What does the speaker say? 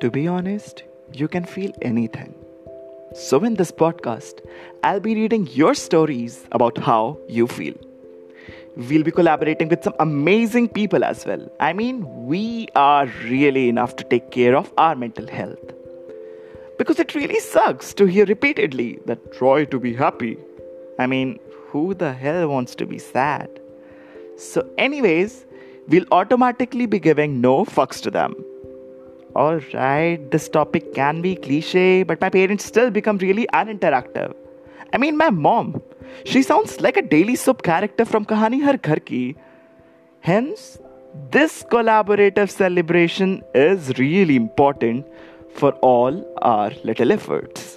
To be honest, you can feel anything. So in this podcast, I'll be reading your stories about how you feel. We'll be collaborating with some amazing people as well. I mean, we are really enough to take care of our mental health. Because it really sucks to hear repeatedly that try to be happy. I mean, who the hell wants to be sad? So anyways, we'll automatically be giving no fucks to them. Alright, this topic can be cliche, but my parents still become really uninteractive. I mean, my mom, she sounds like a daily soap character from Kahani Har Ghar Ki. Hence, this collaborative celebration is really important for all our little efforts.